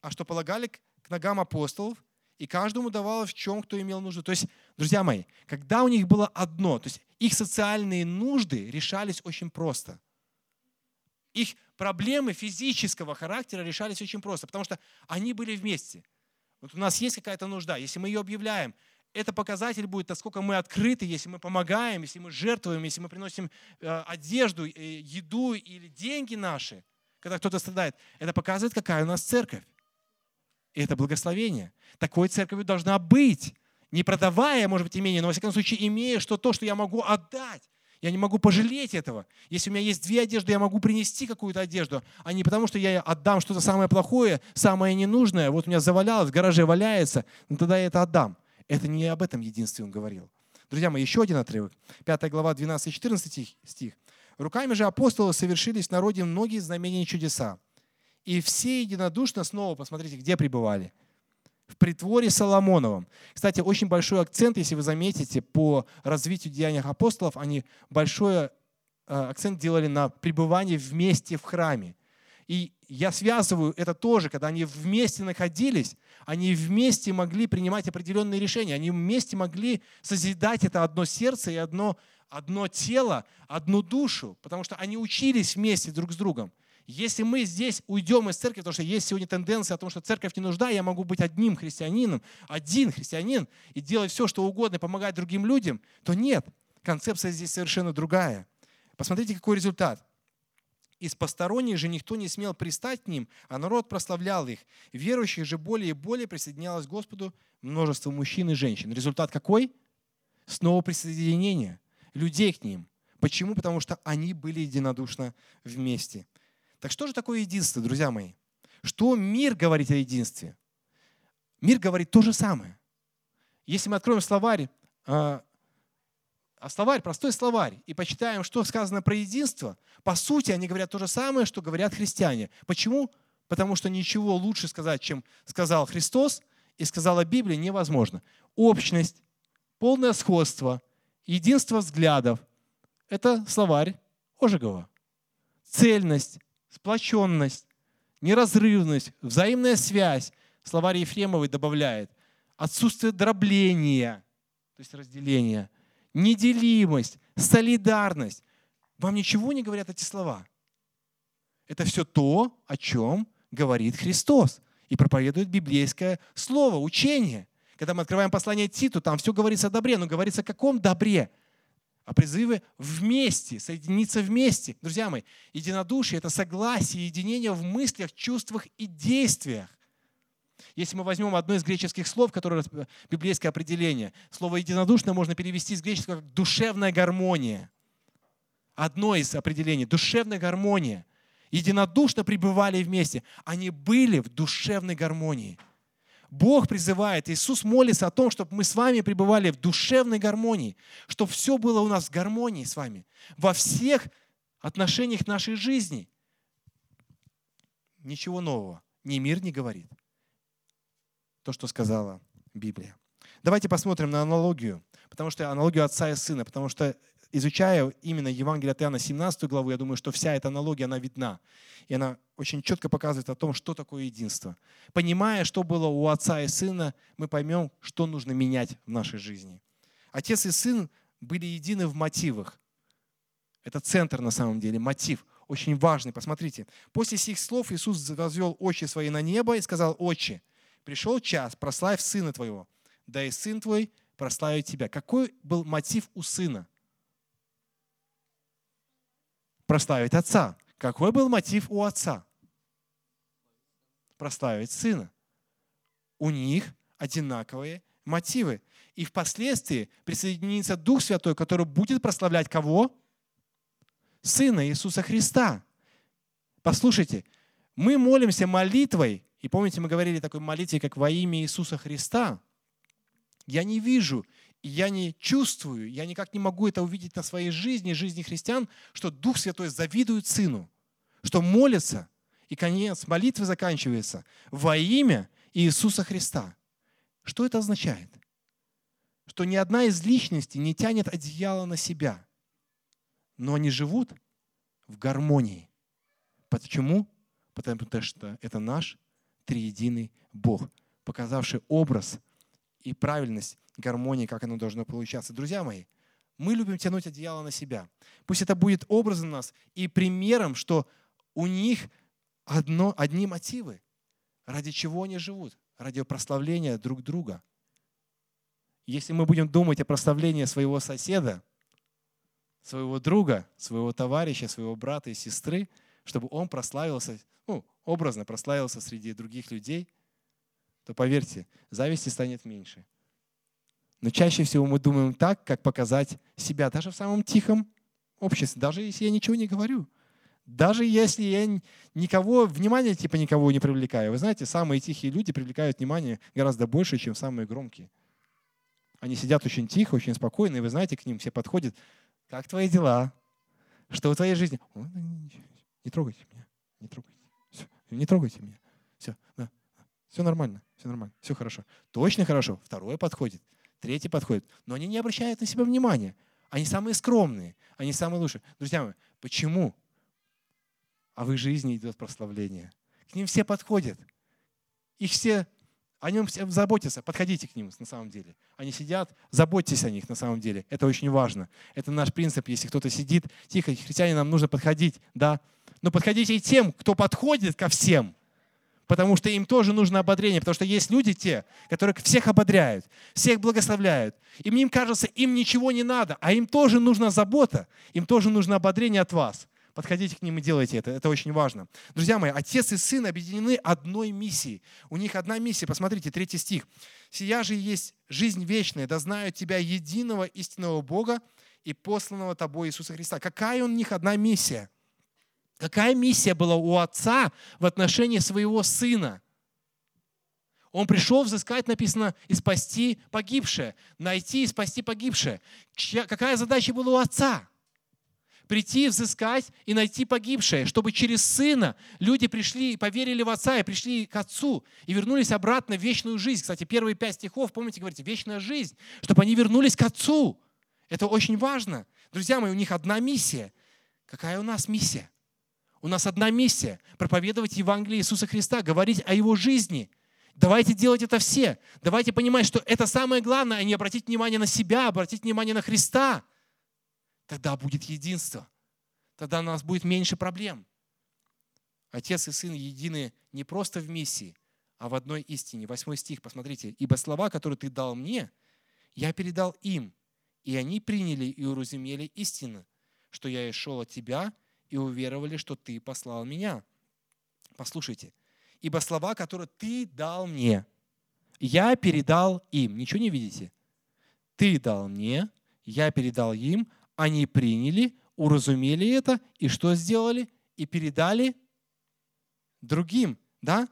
а что полагали к ногам апостолов, и каждому давало в чем, кто имел нужду. То есть, друзья мои, когда у них было одно, то есть их социальные нужды решались очень просто. Их проблемы физического характера решались очень просто, потому что они были вместе. Вот у нас есть какая-то нужда, если мы ее объявляем, это показатель будет, насколько мы открыты, если мы помогаем, если мы жертвуем, если мы приносим одежду, еду или деньги наши, когда кто-то страдает. Это показывает, какая у нас церковь. И это благословение. Такой церковью должна быть, не продавая, может быть, имение, но, во всяком случае, имея то, что я могу отдать. Я не могу пожалеть этого. Если у меня есть две одежды, я могу принести какую-то одежду, а не потому, что я отдам что-то самое плохое, самое ненужное. Вот у меня завалялось, в гараже валяется, но тогда я это отдам. Это не об этом единстве он говорил. Друзья мои, еще один отрывок. 5 глава, 12-14 стих. «Руками же апостолов совершились в народе многие знамения и чудеса. И все единодушно снова, посмотрите, где пребывали? В притворе Соломоновом». Кстати, очень большой акцент, если вы заметите, по развитию деяний апостолов, они большой акцент делали на пребывание вместе в храме. И я связываю это тоже, когда они вместе находились, они вместе могли принимать определенные решения, они вместе могли созидать это одно сердце и одно тело, одну душу, потому что они учились вместе друг с другом. Если мы здесь уйдем из церкви, потому что есть сегодня тенденция о том, что церковь не нужна, я могу быть одним христианином, один христианин и делать все, что угодно, помогать другим людям, то нет, концепция здесь совершенно другая. Посмотрите, какой результат. Из посторонних же никто не смел пристать к ним, а народ прославлял их. Верующих же более и более присоединялось к Господу множество мужчин и женщин. Результат какой? Снова присоединение людей к ним. Почему? Потому что они были единодушно вместе. Так что же такое единство, друзья мои? Что мир говорит о единстве? Мир говорит то же самое. Если мы откроем словарь, простой словарь, и почитаем, что сказано про единство, по сути, они говорят то же самое, что говорят христиане. Почему? Потому что ничего лучше сказать, чем сказал Христос и сказала Библия, невозможно. Общность, полное сходство, единство взглядов — это словарь Ожегова. Цельность, сплоченность, неразрывность, взаимная связь, словарь Ефремовой добавляет, отсутствие дробления, то есть разделения, неделимость, солидарность. Вам ничего не говорят эти слова? Это все то, о чем говорит Христос и проповедует библейское слово, учение. Когда мы открываем послание Титу, там все говорится о добре. Но говорится о каком добре? О призыве вместе, соединиться вместе. Друзья мои, единодушие — это согласие, единение в мыслях, чувствах и действиях. Если мы возьмем одно из греческих слов, которое библейское определение, слово «единодушно» можно перевести с греческого как «душевная гармония». Одно из определений — душевная гармония. Единодушно пребывали вместе. Они были в душевной гармонии. Бог призывает, Иисус молится о том, чтобы мы с вами пребывали в душевной гармонии, чтобы все было у нас в гармонии с вами, во всех отношениях нашей жизни. Ничего нового ни мир не говорит. То, что сказала Библия. Давайте посмотрим на аналогию, потому что аналогию отца и сына, потому что изучая именно Евангелие от Иоанна 17 главу, я думаю, что вся эта аналогия, она видна. И она очень четко показывает о том, что такое единство. Понимая, что было у Отца и Сына, мы поймем, что нужно менять в нашей жизни. Отец и Сын были едины в мотивах. Это центр на самом деле, мотив. Очень важный. Посмотрите. «После сих слов Иисус возвел очи свои на небо и сказал: Отче, пришел час, прославь Сына Твоего, да и Сын Твой прославит Тебя». Какой был мотив у Сына? Прославить Отца. Какой был мотив у Отца? Прославить Сына. У них одинаковые мотивы. И впоследствии присоединится Дух Святой, который будет прославлять кого? Сына Иисуса Христа. Послушайте, мы молимся молитвой, и помните, мы говорили о такой молитве, как «Во имя Иисуса Христа». Я не вижу, я не чувствую, я никак не могу это увидеть на своей жизни, жизни христиан, что Дух Святой завидует Сыну, что молится, и конец молитвы заканчивается «Во имя Иисуса Христа». Что это означает? Что ни одна из личностей не тянет одеяло на себя. Но они живут в гармонии. Почему? Потому что это наш триединый Бог, показавший образ и правильность гармонии, как оно должно получаться. Друзья мои, мы любим тянуть одеяло на себя. Пусть это будет образом нас и примером, что у них одни мотивы, ради чего они живут, ради прославления друг друга. Если мы будем думать о прославлении своего соседа, своего друга, своего товарища, своего брата и сестры, чтобы он прославился, образно прославился среди других людей, то, поверьте, зависти станет меньше. Но чаще всего мы думаем так, как показать себя, даже в самом тихом обществе, даже если я ничего не говорю, даже если я внимания никого не привлекаю. Вы знаете, самые тихие люди привлекают внимание гораздо больше, чем самые громкие. Они сидят очень тихо, очень спокойно, и вы знаете, к ним все подходят: «Как твои дела? Что в твоей жизни?» «Не трогайте меня, не трогайте. Все, не трогайте меня. Все, да, все нормально, все хорошо». Точно хорошо. Второй подходит, третий подходит. Но они не обращают на себя внимания. Они самые скромные, они самые лучшие. Друзья мои, почему? А в их жизни идет прославление. К ним все подходят. О нем все заботятся. Подходите к ним на самом деле. Они сидят, заботьтесь о них на самом деле. Это очень важно. Это наш принцип. Если кто-то сидит тихо, христианам нужно подходить, да. Но подходите и тем, кто подходит ко всем. Потому что им тоже нужно ободрение. Потому что есть люди те, которые всех ободряют, всех благословляют. И им кажется, им ничего не надо. А им тоже нужна забота. Им тоже нужно ободрение от вас. Подходите к ним и делайте это. Это очень важно. Друзья мои, Отец и Сын объединены одной миссией. У них одна миссия. Посмотрите, 3 стих. «Сия же есть жизнь вечная, да знают тебя единого истинного Бога и посланного тобой Иисуса Христа». Какая у них одна миссия? Какая миссия была у Отца в отношении своего Сына? Он пришел взыскать, написано, и спасти погибшее. Найти и спасти погибшее. Какая задача была у Отца? Прийти, взыскать и найти погибшее, чтобы через Сына люди пришли и поверили в Отца, и пришли к Отцу, и вернулись обратно в вечную жизнь. Кстати, первые 5 стихов, помните, говорите, вечная жизнь, чтобы они вернулись к Отцу. Это очень важно. Друзья мои, у них одна миссия. Какая у нас миссия? У нас одна миссия – проповедовать Евангелие Иисуса Христа, говорить о Его жизни. Давайте делать это все. Давайте понимать, что это самое главное, а не обратить внимание на себя, обратить внимание на Христа. Тогда будет единство. Тогда у нас будет меньше проблем. Отец и Сын едины не просто в миссии, а в одной истине. 8 стих, посмотрите. «Ибо слова, которые ты дал мне, я передал им, и они приняли и уразумели истину, что я и шел от тебя, и уверовали, что ты послал меня». Послушайте. «Ибо слова, которые ты дал мне, я передал им». Ничего не видите? «Ты дал мне, я передал им». Они приняли, уразумели это, и что сделали? И передали другим, да?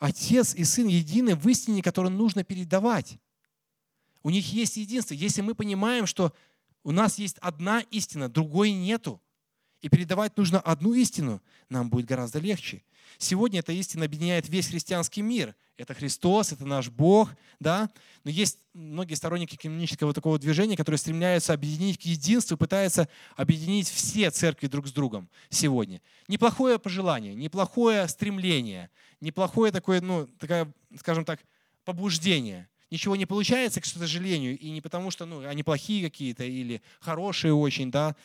Отец и Сын едины в истине, которую нужно передавать. У них есть единство. Если мы понимаем, что у нас есть одна истина, другой нету, и передавать нужно одну истину, нам будет гораздо легче. Сегодня эта истина объединяет весь христианский мир. Это Христос, это наш Бог, да? Но есть многие сторонники экуменического такого движения, которые стремляются объединить к единству, пытаются объединить все церкви друг с другом сегодня. Неплохое пожелание, неплохое стремление, неплохое такое, скажем так, побуждение. Ничего не получается, к сожалению, и не потому, что они плохие какие-то или хорошие очень, да?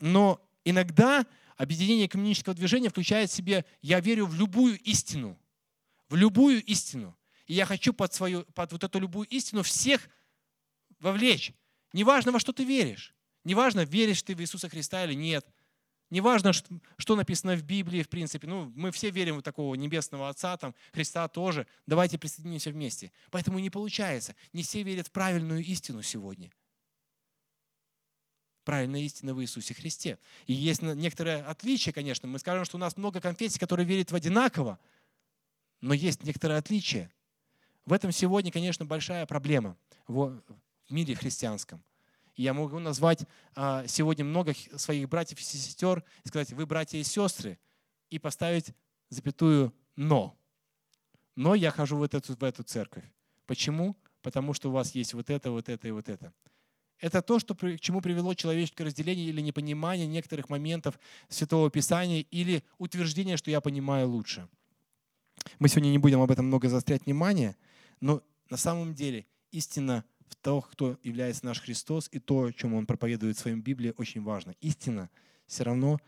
Но иногда объединение экуменического движения включает в себе «я верю в любую истину». В любую истину. И я хочу под вот эту любую истину всех вовлечь. Неважно, во что ты веришь. Неважно, веришь ты в Иисуса Христа или нет. Неважно, что написано в Библии, в принципе. Мы все верим в такого небесного Отца, там, Христа тоже. Давайте присоединимся вместе. Поэтому не получается. Не все верят в правильную истину сегодня. Правильная истина в Иисусе Христе. И есть некоторые отличия, конечно. Мы скажем, что у нас много конфессий, которые верят в одинаково, но есть некоторые отличия. В этом сегодня, конечно, большая проблема в мире христианском. И я могу назвать сегодня много своих братьев и сестер и сказать: вы братья и сестры, и поставить запятую «но». Но я хожу в эту церковь. Почему? Потому что у вас есть вот это и вот это. Это то, к чему привело человеческое разделение или непонимание некоторых моментов Святого Писания или утверждение, что я понимаю лучше. Мы сегодня не будем об этом много заострять внимание, но на самом деле истина в том, кто является наш Христос, и то, о чем Он проповедует в своем Библии, очень важно. Истина все равно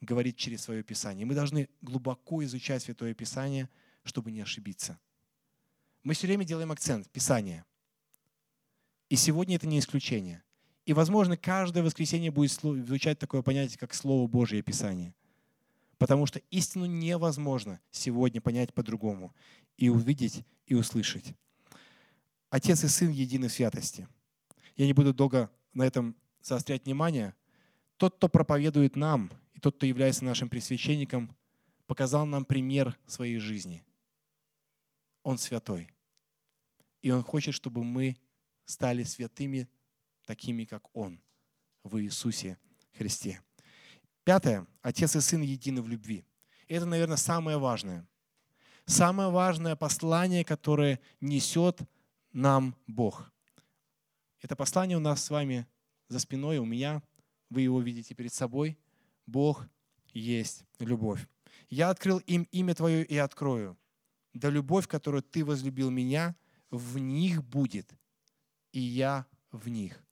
говорит через свое Писание. Мы должны глубоко изучать Святое Писание, чтобы не ошибиться. Мы все время делаем акцент — Писание. И сегодня это не исключение. И, возможно, каждое воскресенье будет звучать такое понятие, как Слово Божие Писание. Потому что истину невозможно сегодня понять по-другому и увидеть, и услышать. Отец и Сын едины в святости. Я не буду долго на этом заострять внимание. Тот, кто проповедует нам, и тот, кто является нашим пресвященником, показал нам пример своей жизни. Он святой. И Он хочет, чтобы мы стали святыми, такими, как Он, в Иисусе Христе. Пятое. Отец и Сын едины в любви. Это, наверное, самое важное. Самое важное послание, которое несет нам Бог. Это послание у нас с вами за спиной, у меня. Вы его видите перед собой. Бог есть любовь. «Я открыл им имя Твое и открою. Да любовь, которую Ты возлюбил меня, в них будет, и я в них».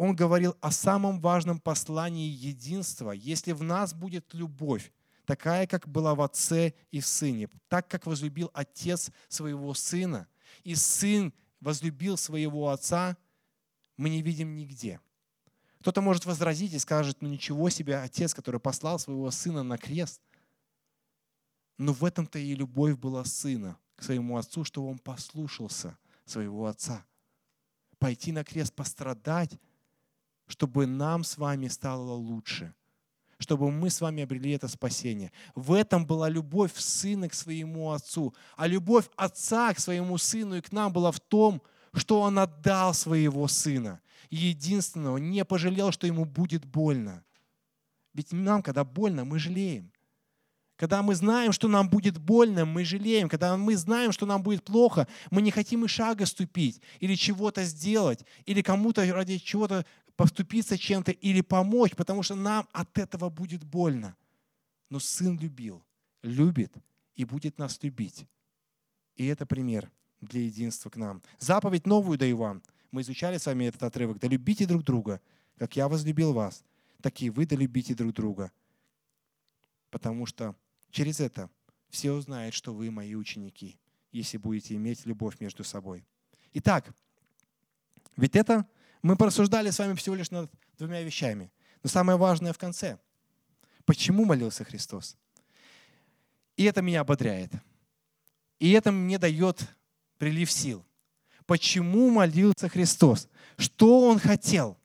Он говорил о самом важном послании единства. Если в нас будет любовь, такая, как была в Отце и в Сыне, так, как возлюбил Отец своего Сына, и Сын возлюбил своего Отца, мы не видим нигде. Кто-то может возразить и скажет: ничего себе, Отец, который послал своего Сына на крест. Но в этом-то и любовь была Сына к своему Отцу, что Он послушался своего Отца. Пойти на крест, пострадать, чтобы нам с вами стало лучше, чтобы мы с вами обрели это спасение. В этом была любовь Сына к своему Отцу. А любовь Отца к своему Сыну и к нам была в том, что Он отдал своего Сына, единственного, не пожалел, что Ему будет больно. Ведь нам, когда больно, мы жалеем. Когда мы знаем, что нам будет больно, мы жалеем. Когда мы знаем, что нам будет плохо, мы не хотим и шага ступить, или чего-то сделать, или кому-то ради чего-то поступиться чем-то, или помочь, потому что нам от этого будет больно. Но Сын любил, любит и будет нас любить. И это пример для единства к нам. Заповедь новую даю вам. Мы изучали с вами этот отрывок. Да любите друг друга, как я возлюбил вас, так и вы да любите друг друга. Потому что через это все узнают, что вы мои ученики, если будете иметь любовь между собой. Итак, ведь это мы порассуждали с вами всего лишь над двумя вещами. Но самое важное в конце. Почему молился Христос? И это меня ободряет. И это мне дает прилив сил. Почему молился Христос? Что Он хотел?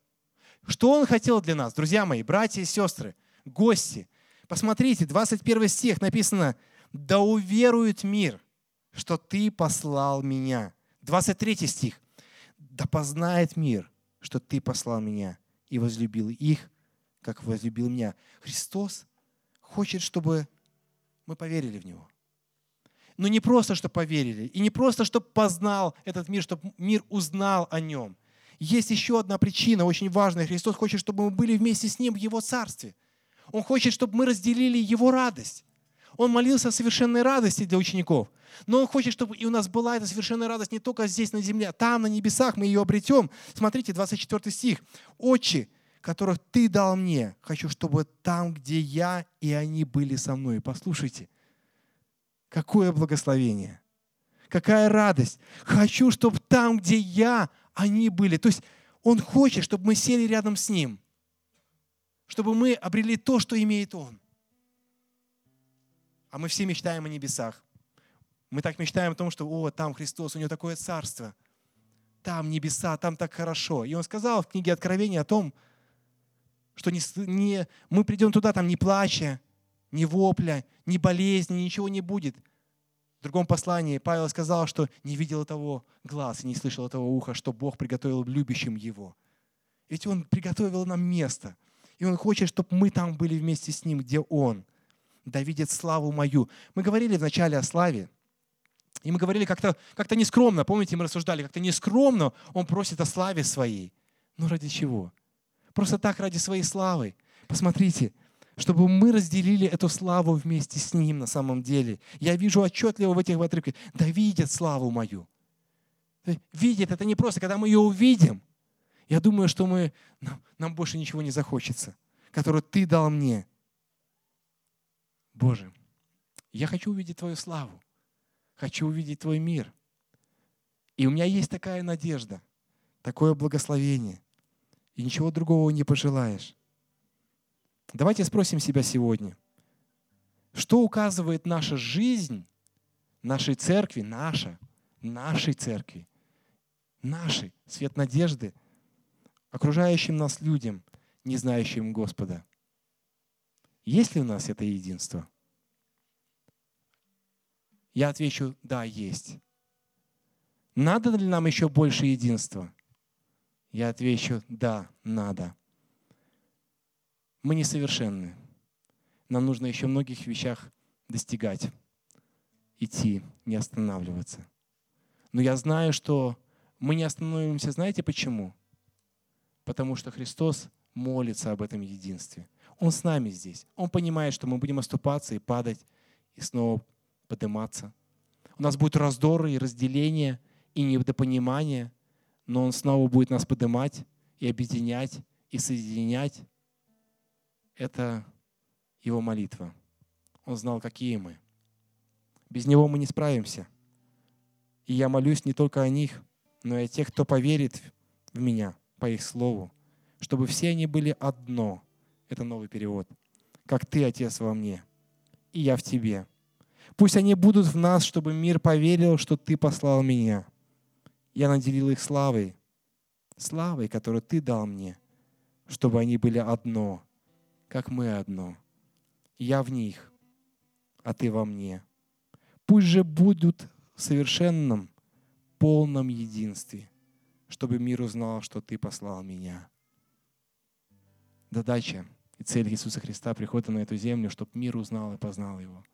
Что Он хотел для нас, друзья мои, братья и сестры, гости? Посмотрите, 21 стих написано: «Да уверует мир, что Ты послал меня». 23 стих: «Да познает мир, что Ты послал меня и возлюбил их, как возлюбил меня. Христос хочет, чтобы мы поверили в Него. Но не просто, чтобы поверили, и не просто, чтобы познал этот мир, чтобы мир узнал о Нем. Есть еще одна причина, очень важная. Христос хочет, чтобы мы были вместе с Ним в Его Царстве. Он хочет, чтобы мы разделили Его радость. Он молился о совершенной радости для учеников. Но Он хочет, чтобы и у нас была эта совершенная радость не только здесь, на земле, а там, на небесах мы ее обретем. Смотрите, 24 стих. «Отче, которых Ты дал мне, хочу, чтобы там, где я, и они были со мной». Послушайте, какое благословение, какая радость. «Хочу, чтобы там, где я, они были». То есть Он хочет, чтобы мы сели рядом с Ним, чтобы мы обрели то, что имеет Он. А мы все мечтаем о небесах. Мы так мечтаем о том, что «О, там Христос, у Него такое царство, там небеса, там так хорошо». И Он сказал в книге Откровения о том, что мы придем туда, там ни плача, ни вопля, ни болезни, ничего не будет. В другом послании Павел сказал, что не видел того глаз и не слышал того уха, что Бог приготовил любящим Его. Ведь Он приготовил нам место, и Он хочет, чтобы мы там были вместе с Ним, где Он. «Да видит славу мою». Мы говорили вначале о славе, и мы говорили как-то нескромно. Помните, мы рассуждали, как-то нескромно он просит о славе своей. Но ради чего? Просто так, ради своей славы. Посмотрите, чтобы мы разделили эту славу вместе с Ним на самом деле. Я вижу отчетливо в этих отрывках. «Да видят славу мою». Видят — это не просто, когда мы ее увидим. Я думаю, что нам больше ничего не захочется, которую Ты дал мне. Боже, я хочу увидеть Твою славу, хочу увидеть Твой мир. И у меня есть такая надежда, такое благословение, и ничего другого не пожелаешь. Давайте спросим себя сегодня, что указывает наша жизнь нашей церкви, нашей церкви, нашей, свет надежды, окружающим нас людям, не знающим Господа? Есть ли у нас это единство? Я отвечу: да, есть. Надо ли нам еще больше единства? Я отвечу: да, надо. Мы несовершенны. Нам нужно еще в многих вещах достигать, идти, не останавливаться. Но я знаю, что мы не остановимся. Знаете почему? Потому что Христос молится об этом единстве. Он с нами здесь. Он понимает, что мы будем оступаться и падать, и снова подниматься. У нас будут раздоры и разделения, и недопонимания, но Он снова будет нас поднимать и объединять, и соединять. Это Его молитва. Он знал, какие мы. Без Него мы не справимся. И я молюсь не только о них, но и о тех, кто поверит в меня, по их слову, чтобы все они были одно. Это новый перевод. «Как Ты, Отец, во мне, и я в Тебе. Пусть они будут в нас, чтобы мир поверил, что Ты послал меня. Я наделил их славой, славой, которую Ты дал мне, чтобы они были одно, как мы одно. Я в них, а Ты во мне. Пусть же будут в совершенном, полном единстве, чтобы мир узнал, что Ты послал меня». Задача и цель Иисуса Христа прихода на эту землю, чтобы мир узнал и познал Его.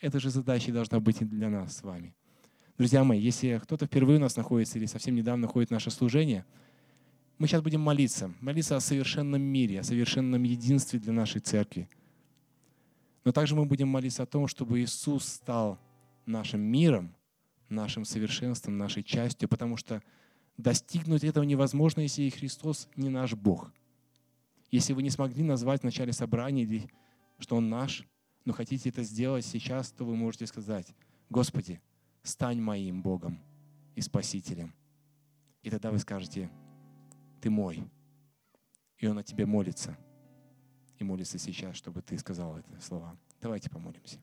Эта же задача должна быть и для нас с вами. Друзья мои, если кто-то впервые у нас находится или совсем недавно ходит в наше служение, мы сейчас будем молиться о совершенном мире, о совершенном единстве для нашей церкви. Но также мы будем молиться о том, чтобы Иисус стал нашим миром, нашим совершенством, нашей частью, потому что достигнуть этого невозможно, если и Христос не наш Бог. Если вы не смогли назвать в начале собрания, что Он наш, но хотите это сделать сейчас, то вы можете сказать: «Господи, стань моим Богом и Спасителем». И тогда вы скажете: «Ты мой». И Он о тебе молится. И молится сейчас, чтобы ты сказал эти слова. Давайте помолимся.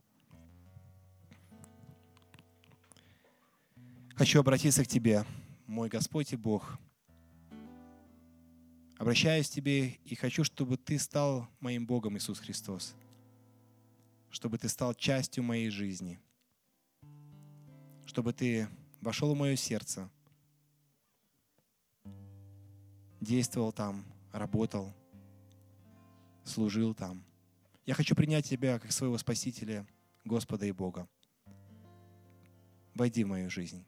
Хочу обратиться к Тебе, мой Господь и Бог. Обращаюсь к Тебе и хочу, чтобы Ты стал моим Богом, Иисус Христос, чтобы Ты стал частью моей жизни, чтобы Ты вошел в мое сердце, действовал там, работал, служил там. Я хочу принять Тебя как своего Спасителя, Господа и Бога. Войди в мою жизнь,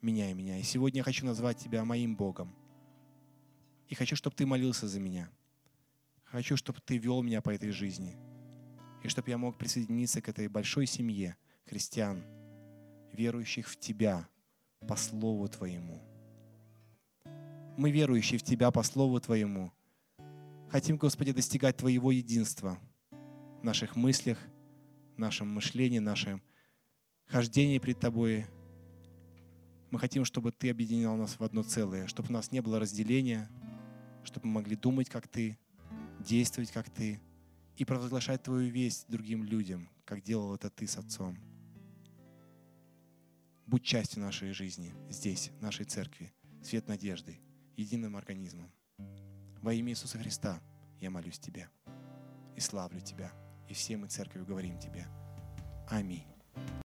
меняй меня. И сегодня я хочу назвать Тебя моим Богом. И хочу, чтобы Ты молился за меня. Хочу, чтобы Ты вел меня по этой жизни. И чтобы я мог присоединиться к этой большой семье христиан, верующих в Тебя по Слову Твоему. Мы, верующие в Тебя по Слову Твоему, хотим, Господи, достигать Твоего единства в наших мыслях, в нашем мышлении, в нашем хождении пред Тобой. Мы хотим, чтобы Ты объединял нас в одно целое, чтобы у нас не было разделения, чтобы мы могли думать, как Ты, действовать, как Ты, и провозглашать Твою весть другим людям, как делал это Ты с Отцом. Будь частью нашей жизни, здесь, в нашей церкви, свет надежды, единым организмом. Во имя Иисуса Христа я молюсь Тебя и славлю Тебя. И все мы церковью говорим Тебе. Аминь.